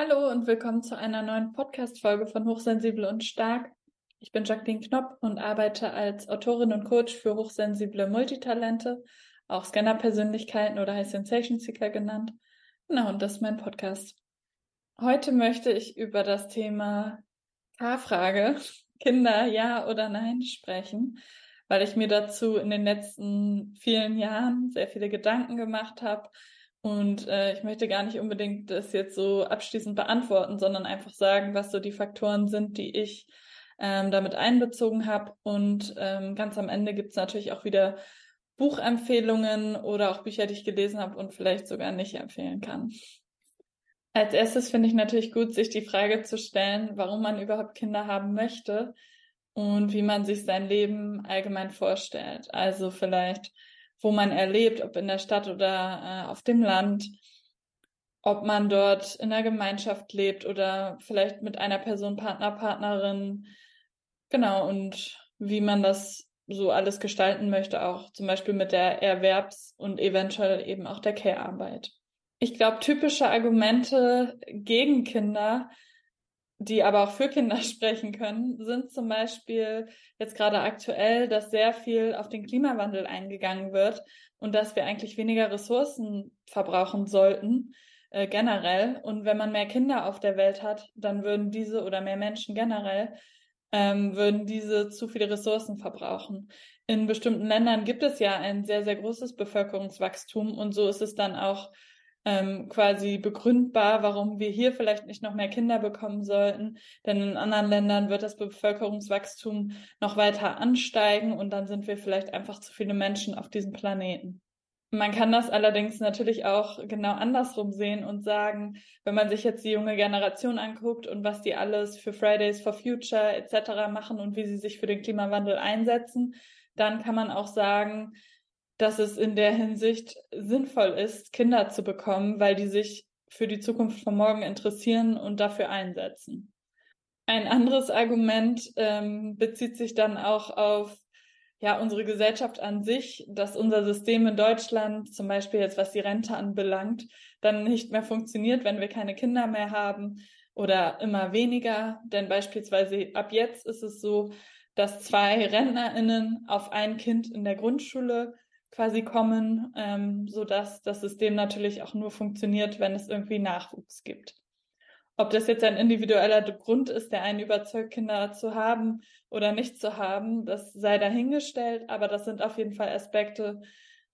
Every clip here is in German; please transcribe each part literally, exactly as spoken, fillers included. Hallo und willkommen zu einer neuen Podcast-Folge von Hochsensibel und Stark. Ich bin Jacqueline Knopp und arbeite als Autorin und Coach für hochsensible Multitalente, auch Scanner-Persönlichkeiten oder High Sensation Seeker genannt. Genau, und das ist mein Podcast. Heute möchte ich über das Thema K-Frage, Kinder ja oder nein, sprechen, weil ich mir dazu in den letzten vielen Jahren sehr viele Gedanken gemacht habe. Und äh, ich möchte gar nicht unbedingt das jetzt so abschließend beantworten, sondern einfach sagen, was so die Faktoren sind, die ich ähm, damit einbezogen habe. Und ähm, ganz am Ende gibt es natürlich auch wieder Buchempfehlungen oder auch Bücher, die ich gelesen habe und vielleicht sogar nicht empfehlen kann. Als erstes finde ich natürlich gut, sich die Frage zu stellen, warum man überhaupt Kinder haben möchte und wie man sich sein Leben allgemein vorstellt. Also vielleicht wo man erlebt, ob in der Stadt oder äh, auf dem Land, ob man dort in der Gemeinschaft lebt oder vielleicht mit einer Person, Partner, Partnerin, genau, und wie man das so alles gestalten möchte, auch zum Beispiel mit der Erwerbs- und eventuell eben auch der Care-Arbeit. Ich glaube, typische Argumente gegen Kinder, die aber auch für Kinder sprechen können, sind zum Beispiel jetzt gerade aktuell, dass sehr viel auf den Klimawandel eingegangen wird und dass wir eigentlich weniger Ressourcen verbrauchen sollten, äh, generell. Und wenn man mehr Kinder auf der Welt hat, dann würden diese oder mehr Menschen generell, ähm, würden diese zu viele Ressourcen verbrauchen. In bestimmten Ländern gibt es ja ein sehr, sehr großes Bevölkerungswachstum und so ist es dann auch quasi begründbar, warum wir hier vielleicht nicht noch mehr Kinder bekommen sollten, denn in anderen Ländern wird das Bevölkerungswachstum noch weiter ansteigen und dann sind wir vielleicht einfach zu viele Menschen auf diesem Planeten. Man kann das allerdings natürlich auch genau andersrum sehen und sagen, wenn man sich jetzt die junge Generation anguckt und was die alles für Fridays for Future et cetera machen und wie sie sich für den Klimawandel einsetzen, dann kann man auch sagen, dass es in der Hinsicht sinnvoll ist, Kinder zu bekommen, weil die sich für die Zukunft von morgen interessieren und dafür einsetzen. Ein anderes Argument ähm, bezieht sich dann auch auf ja unsere Gesellschaft an sich, dass unser System in Deutschland, zum Beispiel jetzt was die Rente anbelangt, dann nicht mehr funktioniert, wenn wir keine Kinder mehr haben oder immer weniger. Denn beispielsweise ab jetzt ist es so, dass zwei RentnerInnen auf ein Kind in der Grundschule quasi kommen, ähm, sodass das System natürlich auch nur funktioniert, wenn es irgendwie Nachwuchs gibt. Ob das jetzt ein individueller Grund ist, der einen überzeugt, Kinder zu haben oder nicht zu haben, das sei dahingestellt, aber das sind auf jeden Fall Aspekte,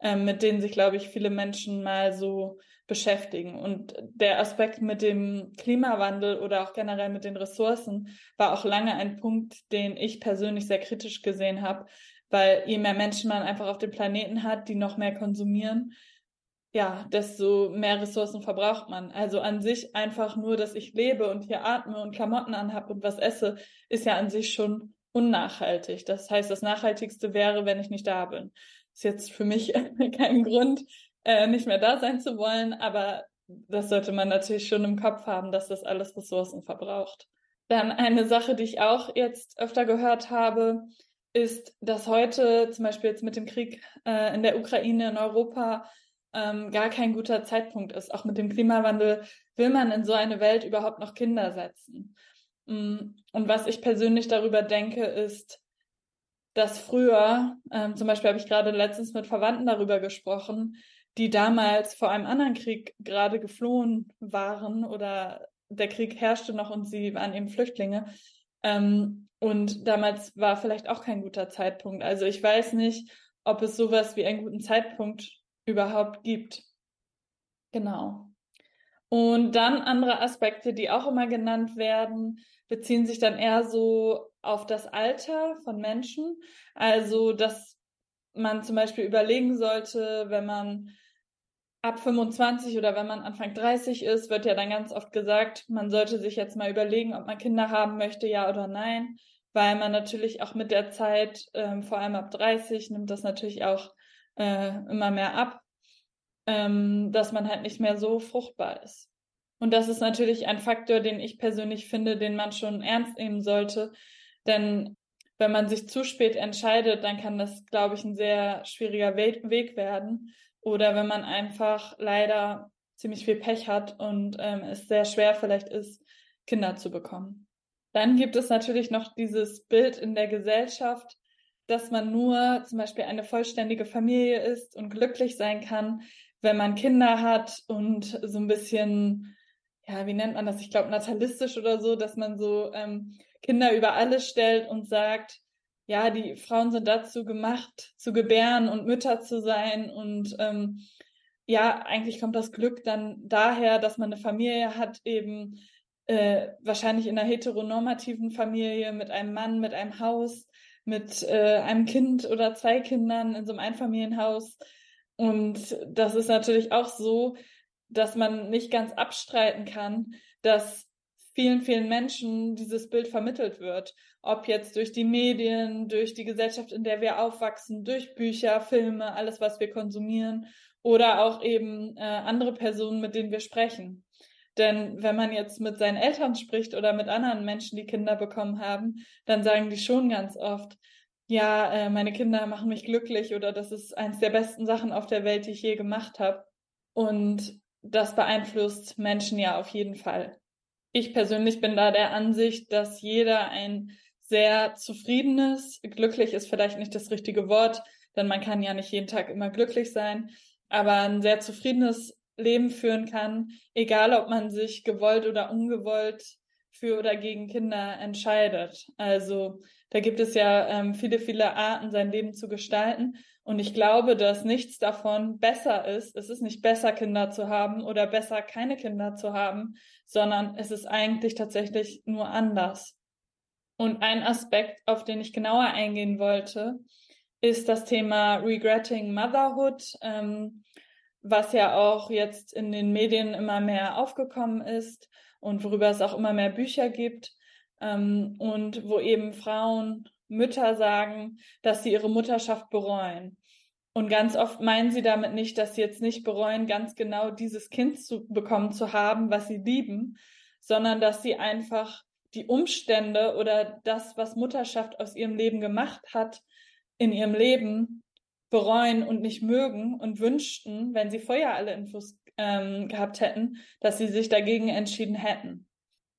ähm, mit denen sich, glaube ich, viele Menschen mal so beschäftigen. Und der Aspekt mit dem Klimawandel oder auch generell mit den Ressourcen war auch lange ein Punkt, den ich persönlich sehr kritisch gesehen habe, weil je mehr Menschen man einfach auf dem Planeten hat, die noch mehr konsumieren, ja, desto mehr Ressourcen verbraucht man. Also an sich einfach nur, dass ich lebe und hier atme und Klamotten anhabe und was esse, ist ja an sich schon unnachhaltig. Das heißt, das Nachhaltigste wäre, wenn ich nicht da bin. Ist jetzt für mich kein Grund, äh, nicht mehr da sein zu wollen, aber das sollte man natürlich schon im Kopf haben, dass das alles Ressourcen verbraucht. Dann eine Sache, die ich auch jetzt öfter gehört habe, ist, dass heute zum Beispiel jetzt mit dem Krieg äh, in der Ukraine, in Europa, ähm, gar kein guter Zeitpunkt ist. Auch mit dem Klimawandel will man in so eine Welt überhaupt noch Kinder setzen. Und was ich persönlich darüber denke, ist, dass früher, ähm, zum Beispiel habe ich gerade letztens mit Verwandten darüber gesprochen, die damals vor einem anderen Krieg gerade geflohen waren oder der Krieg herrschte noch und sie waren eben Flüchtlinge. Ähm, Und damals war vielleicht auch kein guter Zeitpunkt. Also ich weiß nicht, ob es sowas wie einen guten Zeitpunkt überhaupt gibt. Genau. Und dann andere Aspekte, die auch immer genannt werden, beziehen sich dann eher so auf das Alter von Menschen. Also, dass man zum Beispiel überlegen sollte, wenn man ab fünfundzwanzig oder wenn man Anfang dreißig ist, wird ja dann ganz oft gesagt, man sollte sich jetzt mal überlegen, ob man Kinder haben möchte, ja oder nein. Weil man natürlich auch mit der Zeit, ähm, vor allem ab dreißig, nimmt das natürlich auch äh, immer mehr ab, ähm, dass man halt nicht mehr so fruchtbar ist. Und das ist natürlich ein Faktor, den ich persönlich finde, den man schon ernst nehmen sollte. Denn wenn man sich zu spät entscheidet, dann kann das, glaube ich, ein sehr schwieriger Weg werden. Oder wenn man einfach leider ziemlich viel Pech hat und ähm, es sehr schwer vielleicht ist, Kinder zu bekommen. Dann gibt es natürlich noch dieses Bild in der Gesellschaft, dass man nur zum Beispiel eine vollständige Familie ist und glücklich sein kann, wenn man Kinder hat und so ein bisschen, ja, wie nennt man das? Ich glaube, natalistisch oder so, dass man so ähm, Kinder über alles stellt und sagt, ja, die Frauen sind dazu gemacht, zu gebären und Mütter zu sein. Und ähm, ja, eigentlich kommt das Glück dann daher, dass man eine Familie hat, eben äh, wahrscheinlich in einer heteronormativen Familie mit einem Mann, mit einem Haus, mit äh, einem Kind oder zwei Kindern in so einem Einfamilienhaus. Und das ist natürlich auch so, dass man nicht ganz abstreiten kann, dass vielen, vielen Menschen dieses Bild vermittelt wird. Ob jetzt durch die Medien, durch die Gesellschaft, in der wir aufwachsen, durch Bücher, Filme, alles, was wir konsumieren oder auch eben äh, andere Personen, mit denen wir sprechen. Denn wenn man jetzt mit seinen Eltern spricht oder mit anderen Menschen, die Kinder bekommen haben, dann sagen die schon ganz oft, ja, äh, meine Kinder machen mich glücklich oder das ist eins der besten Sachen auf der Welt, die ich je gemacht habe. Und das beeinflusst Menschen ja auf jeden Fall. Ich persönlich bin da der Ansicht, dass jeder ein sehr zufriedenes, glücklich ist vielleicht nicht das richtige Wort, denn man kann ja nicht jeden Tag immer glücklich sein, aber ein sehr zufriedenes Leben führen kann, egal ob man sich gewollt oder ungewollt für oder gegen Kinder entscheidet. Also da gibt es ja ähm, viele, viele Arten, sein Leben zu gestalten. Und ich glaube, dass nichts davon besser ist. Es ist nicht besser, Kinder zu haben oder besser, keine Kinder zu haben, sondern es ist eigentlich tatsächlich nur anders. Und ein Aspekt, auf den ich genauer eingehen wollte, ist das Thema Regretting Motherhood, ähm, was ja auch jetzt in den Medien immer mehr aufgekommen ist und worüber es auch immer mehr Bücher gibt ähm, und wo eben Frauen, Mütter sagen, dass sie ihre Mutterschaft bereuen. Und ganz oft meinen sie damit nicht, dass sie jetzt nicht bereuen, ganz genau dieses Kind zu bekommen zu haben, was sie lieben, sondern dass sie einfach die Umstände oder das, was Mutterschaft aus ihrem Leben gemacht hat, in ihrem Leben bereuen und nicht mögen und wünschten, wenn sie vorher alle Infos ähm, gehabt hätten, dass sie sich dagegen entschieden hätten.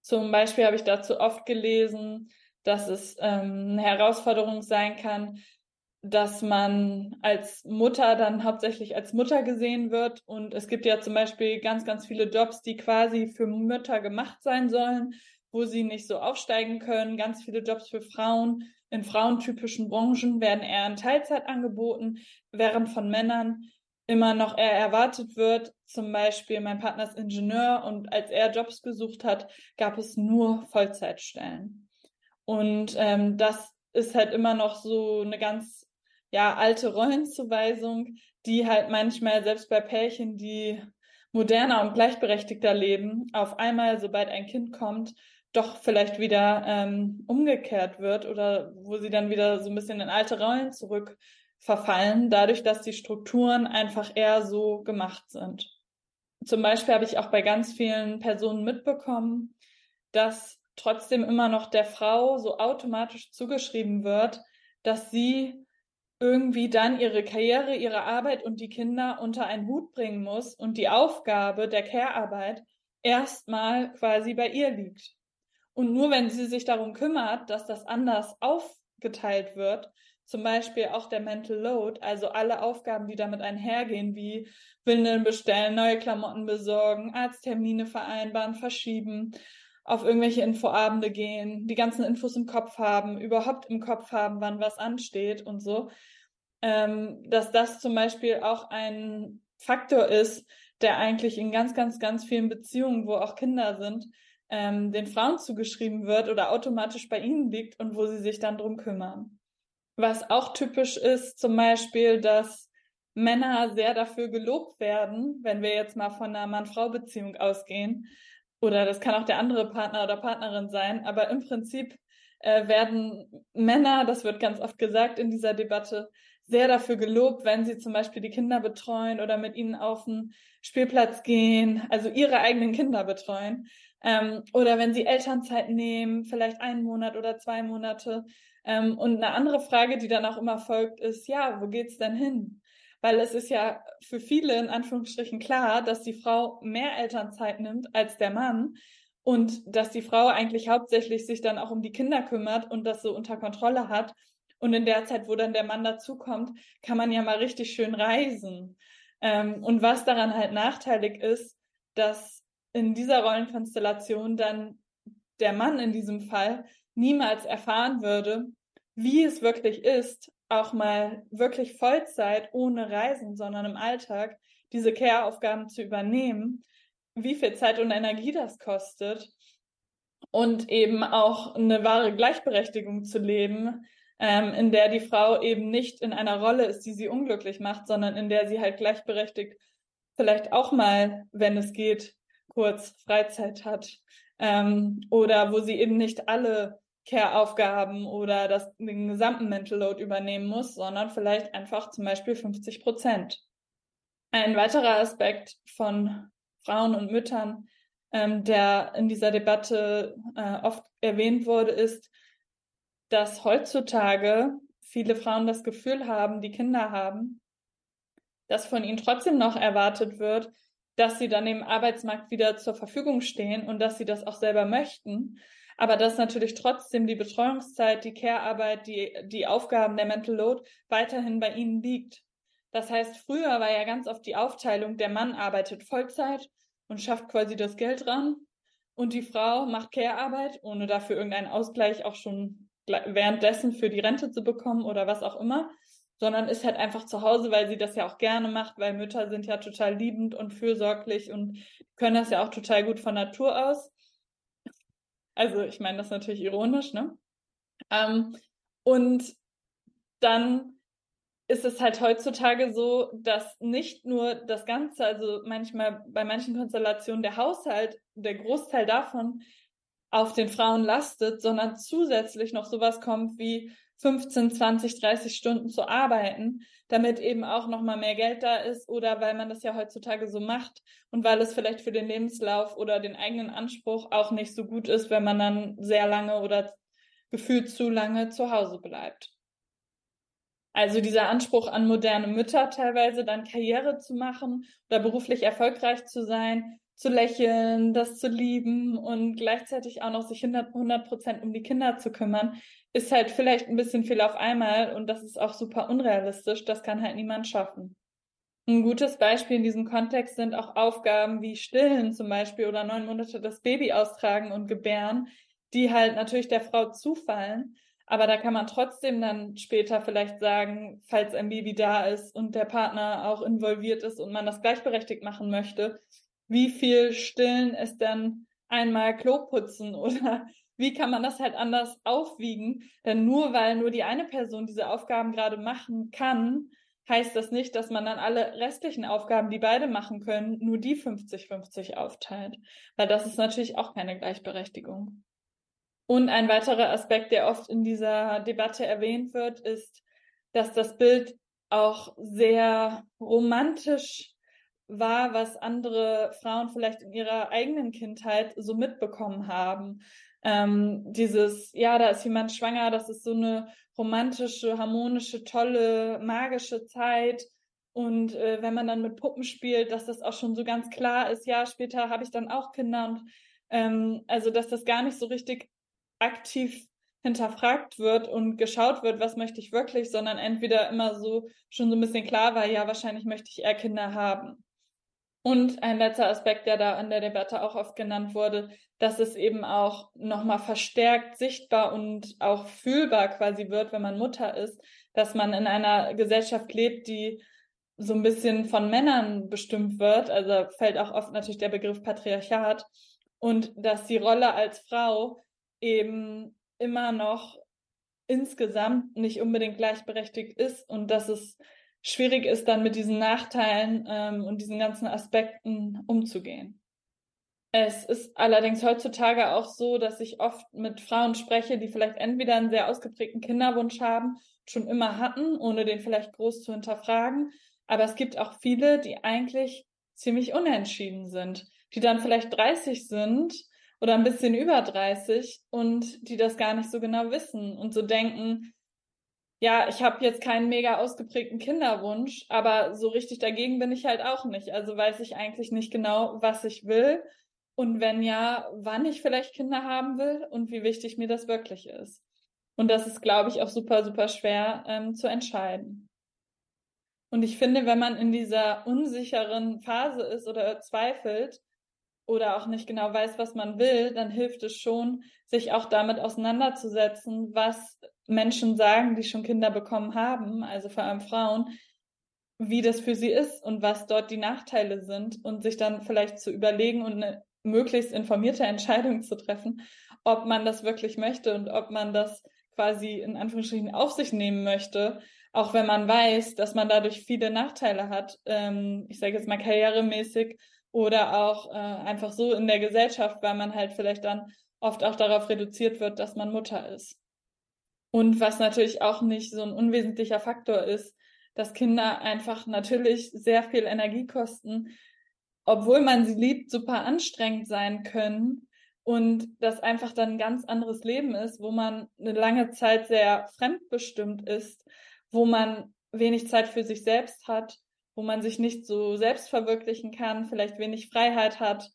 Zum Beispiel habe ich dazu oft gelesen, dass es ähm, eine Herausforderung sein kann, dass man als Mutter dann hauptsächlich als Mutter gesehen wird. Und es gibt ja zum Beispiel ganz, ganz viele Jobs, die quasi für Mütter gemacht sein sollen, wo sie nicht so aufsteigen können. Ganz viele Jobs für Frauen in frauentypischen Branchen werden eher in Teilzeit angeboten, während von Männern immer noch eher erwartet wird. Zum Beispiel mein Partner ist Ingenieur und als er Jobs gesucht hat, gab es nur Vollzeitstellen. Und ähm, das ist halt immer noch so eine ganz ja alte Rollenzuweisung, die halt manchmal selbst bei Pärchen, die moderner und gleichberechtigter leben, auf einmal, sobald ein Kind kommt, doch vielleicht wieder ähm, umgekehrt wird oder wo sie dann wieder so ein bisschen in alte Rollen zurückverfallen, dadurch, dass die Strukturen einfach eher so gemacht sind. Zum Beispiel habe ich auch bei ganz vielen Personen mitbekommen, dass trotzdem immer noch der Frau so automatisch zugeschrieben wird, dass sie irgendwie dann ihre Karriere, ihre Arbeit und die Kinder unter einen Hut bringen muss und die Aufgabe der Care-Arbeit erstmal quasi bei ihr liegt. Und nur wenn sie sich darum kümmert, dass das anders aufgeteilt wird, zum Beispiel auch der Mental Load, also alle Aufgaben, die damit einhergehen, wie Windeln bestellen, neue Klamotten besorgen, Arzttermine vereinbaren, verschieben, auf irgendwelche Infoabende gehen, die ganzen Infos im Kopf haben, überhaupt im Kopf haben, wann was ansteht und so, ähm, dass das zum Beispiel auch ein Faktor ist, der eigentlich in ganz, ganz, ganz vielen Beziehungen, wo auch Kinder sind, ähm, den Frauen zugeschrieben wird oder automatisch bei ihnen liegt und wo sie sich dann drum kümmern. Was auch typisch ist, zum Beispiel, dass Männer sehr dafür gelobt werden, wenn wir jetzt mal von einer Mann-Frau-Beziehung ausgehen, oder das kann auch der andere Partner oder Partnerin sein, aber im Prinzip äh, werden Männer, das wird ganz oft gesagt in dieser Debatte, sehr dafür gelobt, wenn sie zum Beispiel die Kinder betreuen oder mit ihnen auf den Spielplatz gehen, also ihre eigenen Kinder betreuen, ähm, oder wenn sie Elternzeit nehmen, vielleicht einen Monat oder zwei Monate. Ähm, und eine andere Frage, die dann auch immer folgt, ist, ja, wo geht's denn hin? weil es ist ja für viele in Anführungsstrichen klar, dass die Frau mehr Elternzeit nimmt als der Mann und dass die Frau eigentlich hauptsächlich sich dann auch um die Kinder kümmert und das so unter Kontrolle hat. Und in der Zeit, wo dann der Mann dazukommt, kann man ja mal richtig schön reisen. Ähm, und was daran halt nachteilig ist, dass in dieser Rollenkonstellation dann der Mann in diesem Fall niemals erfahren würde, wie es wirklich ist, auch mal wirklich Vollzeit ohne Reisen, sondern im Alltag diese Care-Aufgaben zu übernehmen, wie viel Zeit und Energie das kostet und eben auch eine wahre Gleichberechtigung zu leben, ähm, in der die Frau eben nicht in einer Rolle ist, die sie unglücklich macht, sondern in der sie halt gleichberechtigt vielleicht auch mal, wenn es geht, kurz Freizeit hat, ähm, oder wo sie eben nicht alle Care-Aufgaben oder das, den gesamten Mental Load übernehmen muss, sondern vielleicht einfach zum Beispiel fünfzig Prozent. Ein weiterer Aspekt von Frauen und Müttern, ähm, der in dieser Debatte äh, oft erwähnt wurde, ist, dass heutzutage viele Frauen das Gefühl haben, die Kinder haben, dass von ihnen trotzdem noch erwartet wird, dass sie dann im Arbeitsmarkt wieder zur Verfügung stehen und dass sie das auch selber möchten. Aber dass natürlich trotzdem die Betreuungszeit, die Care-Arbeit, die, die Aufgaben der Mental Load weiterhin bei ihnen liegt. Das heißt, früher war ja ganz oft die Aufteilung, der Mann arbeitet Vollzeit und schafft quasi das Geld ran und die Frau macht Care-Arbeit, ohne dafür irgendeinen Ausgleich auch schon währenddessen für die Rente zu bekommen oder was auch immer, sondern ist halt einfach zu Hause, weil sie das ja auch gerne macht, weil Mütter sind ja total liebend und fürsorglich und können das ja auch total gut von Natur aus. Also ich meine, das ist natürlich ironisch, ne? Ähm, und dann ist es halt heutzutage so, dass nicht nur das Ganze, also manchmal bei manchen Konstellationen der Haushalt, der Großteil davon auf den Frauen lastet, sondern zusätzlich noch sowas kommt wie fünfzehn, zwanzig, dreißig Stunden zu arbeiten, damit eben auch nochmal mehr Geld da ist oder weil man das ja heutzutage so macht und weil es vielleicht für den Lebenslauf oder den eigenen Anspruch auch nicht so gut ist, wenn man dann sehr lange oder gefühlt zu lange zu Hause bleibt. Also dieser Anspruch an moderne Mütter teilweise, dann Karriere zu machen oder beruflich erfolgreich zu sein, zu lächeln, das zu lieben und gleichzeitig auch noch sich hundert Prozent um die Kinder zu kümmern, ist halt vielleicht ein bisschen viel auf einmal und das ist auch super unrealistisch, das kann halt niemand schaffen. Ein gutes Beispiel in diesem Kontext sind auch Aufgaben wie Stillen zum Beispiel oder neun Monate das Baby austragen und gebären, die halt natürlich der Frau zufallen, aber da kann man trotzdem dann später vielleicht sagen, falls ein Baby da ist und der Partner auch involviert ist und man das gleichberechtigt machen möchte, wie viel Stillen ist dann einmal Klo putzen oder wie kann man das halt anders aufwiegen? Denn nur weil nur die eine Person diese Aufgaben gerade machen kann, heißt das nicht, dass man dann alle restlichen Aufgaben, die beide machen können, nur die fünfzig fünfzig aufteilt. Weil das ist natürlich auch keine Gleichberechtigung. Und ein weiterer Aspekt, der oft in dieser Debatte erwähnt wird, ist, dass das Bild auch sehr romantisch war, was andere Frauen vielleicht in ihrer eigenen Kindheit so mitbekommen haben. Ähm, dieses, ja, da ist jemand schwanger, das ist so eine romantische, harmonische, tolle, magische Zeit. Und äh, wenn man dann mit Puppen spielt, dass das auch schon so ganz klar ist, ja, später habe ich dann auch Kinder. Und ähm, also, dass das gar nicht so richtig aktiv hinterfragt wird und geschaut wird, was möchte ich wirklich, sondern entweder immer so schon so ein bisschen klar war, ja, wahrscheinlich möchte ich eher Kinder haben. Und ein letzter Aspekt, der da in der Debatte auch oft genannt wurde, dass es eben auch nochmal verstärkt sichtbar und auch fühlbar quasi wird, wenn man Mutter ist, dass man in einer Gesellschaft lebt, die so ein bisschen von Männern bestimmt wird, also fällt auch oft natürlich der Begriff Patriarchat, und dass die Rolle als Frau eben immer noch insgesamt nicht unbedingt gleichberechtigt ist und dass es schwierig ist, dann mit diesen Nachteilen ähm, und diesen ganzen Aspekten umzugehen. Es ist allerdings heutzutage auch so, dass ich oft mit Frauen spreche, die vielleicht entweder einen sehr ausgeprägten Kinderwunsch haben, schon immer hatten, ohne den vielleicht groß zu hinterfragen. Aber es gibt auch viele, die eigentlich ziemlich unentschieden sind, die dann vielleicht dreißig sind oder ein bisschen über dreißig und die das gar nicht so genau wissen und so denken, ja, ich habe jetzt keinen mega ausgeprägten Kinderwunsch, aber so richtig dagegen bin ich halt auch nicht. Also weiß ich eigentlich nicht genau, was ich will und wenn ja, wann ich vielleicht Kinder haben will und wie wichtig mir das wirklich ist. Und das ist, glaube ich, auch super, super schwer ähm, zu entscheiden. Und ich finde, wenn man in dieser unsicheren Phase ist oder zweifelt oder auch nicht genau weiß, was man will, dann hilft es schon, sich auch damit auseinanderzusetzen, was Menschen sagen, die schon Kinder bekommen haben, also vor allem Frauen, wie das für sie ist und was dort die Nachteile sind und sich dann vielleicht zu überlegen und eine möglichst informierte Entscheidung zu treffen, ob man das wirklich möchte und ob man das quasi in Anführungsstrichen auf sich nehmen möchte, auch wenn man weiß, dass man dadurch viele Nachteile hat, ähm, ich sage jetzt mal karrieremäßig oder auch äh, einfach so in der Gesellschaft, weil man halt vielleicht dann oft auch darauf reduziert wird, dass man Mutter ist. Und was natürlich auch nicht so ein unwesentlicher Faktor ist, dass Kinder einfach natürlich sehr viel Energie kosten, obwohl man sie liebt, super anstrengend sein können und das einfach dann ein ganz anderes Leben ist, wo man eine lange Zeit sehr fremdbestimmt ist, wo man wenig Zeit für sich selbst hat, wo man sich nicht so selbst verwirklichen kann, vielleicht wenig Freiheit hat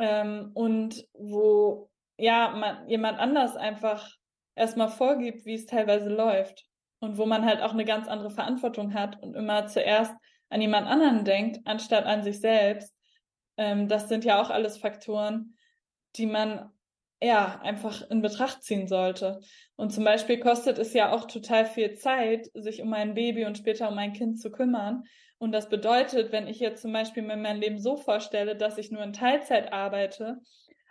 ähm, und wo ja man, jemand anders einfach erstmal vorgibt, wie es teilweise läuft und wo man halt auch eine ganz andere Verantwortung hat und immer zuerst an jemand anderen denkt, anstatt an sich selbst. Ähm, das sind ja auch alles Faktoren, die man ja einfach in Betracht ziehen sollte. Und zum Beispiel kostet es ja auch total viel Zeit, sich um ein Baby und später um ein Kind zu kümmern. Und das bedeutet, wenn ich jetzt zum Beispiel mir mein Leben so vorstelle, dass ich nur in Teilzeit arbeite,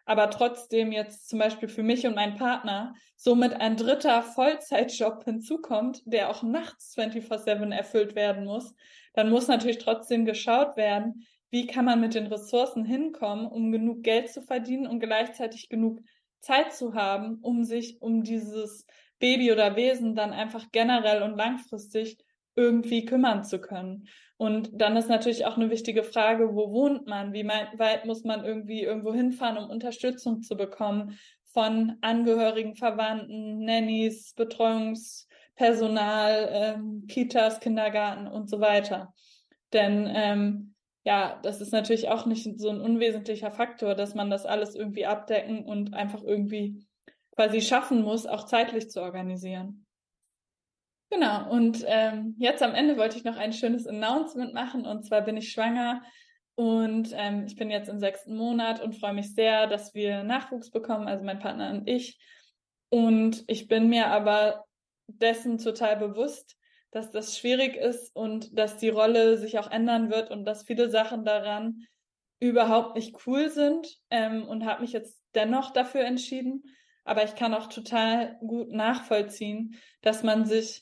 aber trotzdem jetzt zum Beispiel für mich und meinen Partner somit ein dritter Vollzeitjob hinzukommt, der auch nachts vierundzwanzig sieben erfüllt werden muss, dann muss natürlich trotzdem geschaut werden, wie kann man mit den Ressourcen hinkommen, um genug Geld zu verdienen und gleichzeitig genug Zeit zu haben, um sich um dieses Baby oder Wesen dann einfach generell und langfristig irgendwie kümmern zu können. Und dann ist natürlich auch eine wichtige Frage, wo wohnt man? Wie weit muss man irgendwie irgendwo hinfahren, um Unterstützung zu bekommen von Angehörigen, Verwandten, Nannies, Betreuungspersonal, ähm, Kitas, Kindergarten und so weiter. Denn ähm, ja, das ist natürlich auch nicht so ein unwesentlicher Faktor, dass man das alles irgendwie abdecken und einfach irgendwie quasi schaffen muss, auch zeitlich zu organisieren. Genau, und ähm, jetzt am Ende wollte ich noch ein schönes Announcement machen, und zwar bin ich schwanger und ähm, ich bin jetzt im sechsten Monat und freue mich sehr, dass wir Nachwuchs bekommen, also mein Partner und ich. Und ich bin mir aber dessen total bewusst, dass das schwierig ist und dass die Rolle sich auch ändern wird und dass viele Sachen daran überhaupt nicht cool sind ähm, und habe mich jetzt dennoch dafür entschieden. Aber ich kann auch total gut nachvollziehen, dass man sich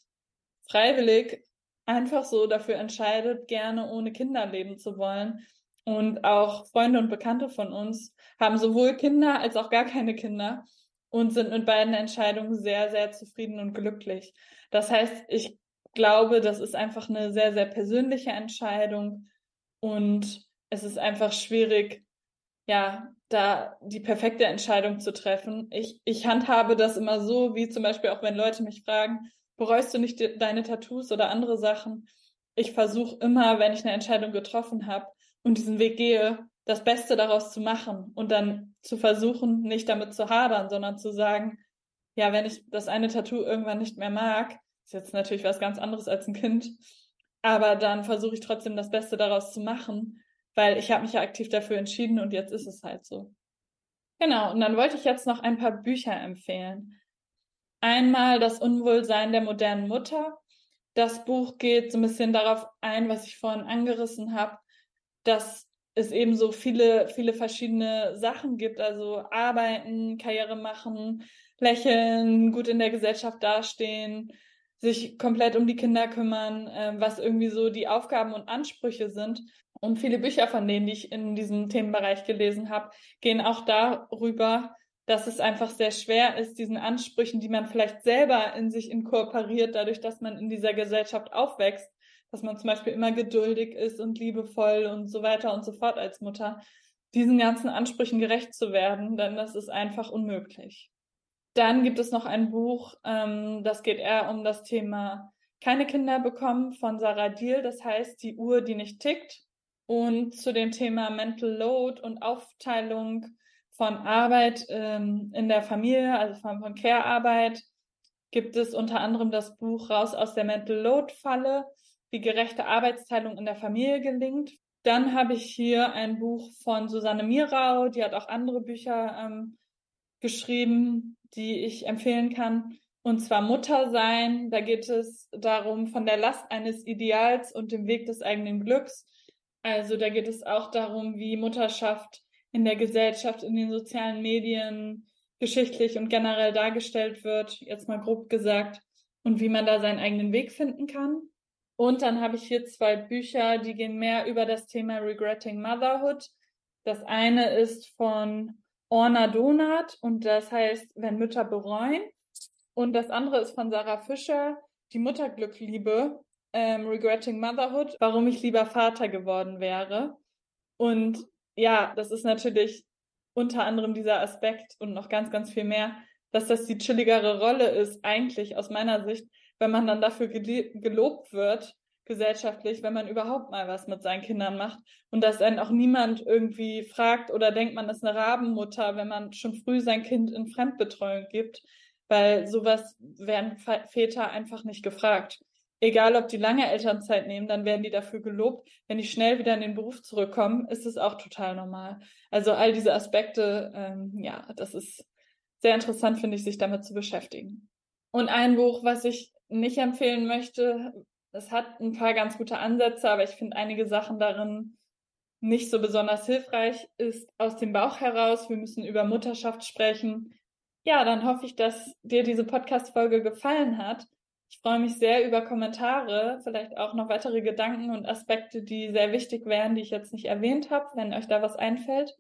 freiwillig einfach so dafür entscheidet, gerne ohne Kinder leben zu wollen. Und auch Freunde und Bekannte von uns haben sowohl Kinder als auch gar keine Kinder und sind mit beiden Entscheidungen sehr, sehr zufrieden und glücklich. Das heißt, ich glaube, das ist einfach eine sehr, sehr persönliche Entscheidung und es ist einfach schwierig, ja, da die perfekte Entscheidung zu treffen. Ich, ich handhabe das immer so, wie zum Beispiel auch wenn Leute mich fragen, bereust du nicht de- deine Tattoos oder andere Sachen? Ich versuche immer, wenn ich eine Entscheidung getroffen habe und diesen Weg gehe, das Beste daraus zu machen und dann zu versuchen, nicht damit zu hadern, sondern zu sagen, ja, wenn ich das eine Tattoo irgendwann nicht mehr mag, ist jetzt natürlich was ganz anderes als ein Kind, aber dann versuche ich trotzdem, das Beste daraus zu machen, weil ich habe mich ja aktiv dafür entschieden und jetzt ist es halt so. Genau, und dann wollte ich jetzt noch ein paar Bücher empfehlen. Einmal Das Unwohlsein der modernen Mutter. Das Buch geht so ein bisschen darauf ein, was ich vorhin angerissen habe, dass es eben so viele, viele verschiedene Sachen gibt, also arbeiten, Karriere machen, lächeln, gut in der Gesellschaft dastehen, sich komplett um die Kinder kümmern, äh, was irgendwie so die Aufgaben und Ansprüche sind. Und viele Bücher von denen, die ich in diesem Themenbereich gelesen habe, gehen auch darüber, dass es einfach sehr schwer ist, diesen Ansprüchen, die man vielleicht selber in sich inkorporiert, dadurch, dass man in dieser Gesellschaft aufwächst, dass man zum Beispiel immer geduldig ist und liebevoll und so weiter und so fort als Mutter, diesen ganzen Ansprüchen gerecht zu werden, denn das ist einfach unmöglich. Dann gibt es noch ein Buch, ähm, das geht eher um das Thema Keine Kinder bekommen von Sarah Diehl, das heißt Die Uhr, die nicht tickt. Und zu dem Thema Mental Load und Aufteilung von Arbeit ähm, in der Familie, also von, von Care-Arbeit, gibt es unter anderem das Buch Raus aus der Mental-Load-Falle, wie gerechte Arbeitsteilung in der Familie gelingt. Dann habe ich hier ein Buch von Susanne Mirau, die hat auch andere Bücher ähm, geschrieben, die ich empfehlen kann. Und zwar Mutter sein, da geht es darum, von der Last eines Ideals und dem Weg des eigenen Glücks. Also da geht es auch darum, wie Mutterschaft in der Gesellschaft, in den sozialen Medien geschichtlich und generell dargestellt wird, jetzt mal grob gesagt, und wie man da seinen eigenen Weg finden kann. Und dann habe ich hier zwei Bücher, die gehen mehr über das Thema Regretting Motherhood. Das eine ist von Orna Donat und das heißt, Wenn Mütter bereuen. Und das andere ist von Sarah Fischer, Die Mutterglück-Lüge, ähm, Regretting Motherhood, warum ich lieber Vater geworden wäre. Und ja, das ist natürlich unter anderem dieser Aspekt und noch ganz, ganz viel mehr, dass das die chilligere Rolle ist, eigentlich aus meiner Sicht, wenn man dann dafür gel- gelobt wird, gesellschaftlich, wenn man überhaupt mal was mit seinen Kindern macht und dass einen auch niemand irgendwie fragt oder denkt, man ist eine Rabenmutter, wenn man schon früh sein Kind in Fremdbetreuung gibt, weil sowas werden Väter einfach nicht gefragt. Egal, ob die lange Elternzeit nehmen, dann werden die dafür gelobt. Wenn die schnell wieder in den Beruf zurückkommen, ist es auch total normal. Also all diese Aspekte, ähm, ja, das ist sehr interessant, finde ich, sich damit zu beschäftigen. Und ein Buch, was ich nicht empfehlen möchte, es hat ein paar ganz gute Ansätze, aber ich finde einige Sachen darin nicht so besonders hilfreich, ist Aus dem Bauch heraus, wir müssen über Mutterschaft sprechen. Ja, dann hoffe ich, dass dir diese Podcast-Folge gefallen hat. Ich freue mich sehr über Kommentare, vielleicht auch noch weitere Gedanken und Aspekte, die sehr wichtig wären, die ich jetzt nicht erwähnt habe, wenn euch da was einfällt.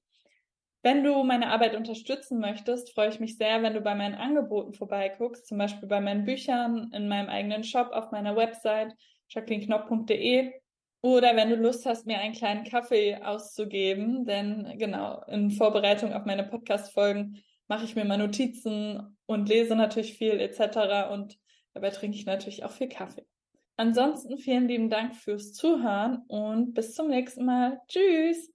Wenn du meine Arbeit unterstützen möchtest, freue ich mich sehr, wenn du bei meinen Angeboten vorbeiguckst, zum Beispiel bei meinen Büchern, in meinem eigenen Shop, auf meiner Website jacqueline knopp punkt de oder wenn du Lust hast, mir einen kleinen Kaffee auszugeben, denn genau, in Vorbereitung auf meine Podcast-Folgen mache ich mir mal Notizen und lese natürlich viel et cetera und dabei trinke ich natürlich auch viel Kaffee. Ansonsten vielen lieben Dank fürs Zuhören und bis zum nächsten Mal. Tschüss!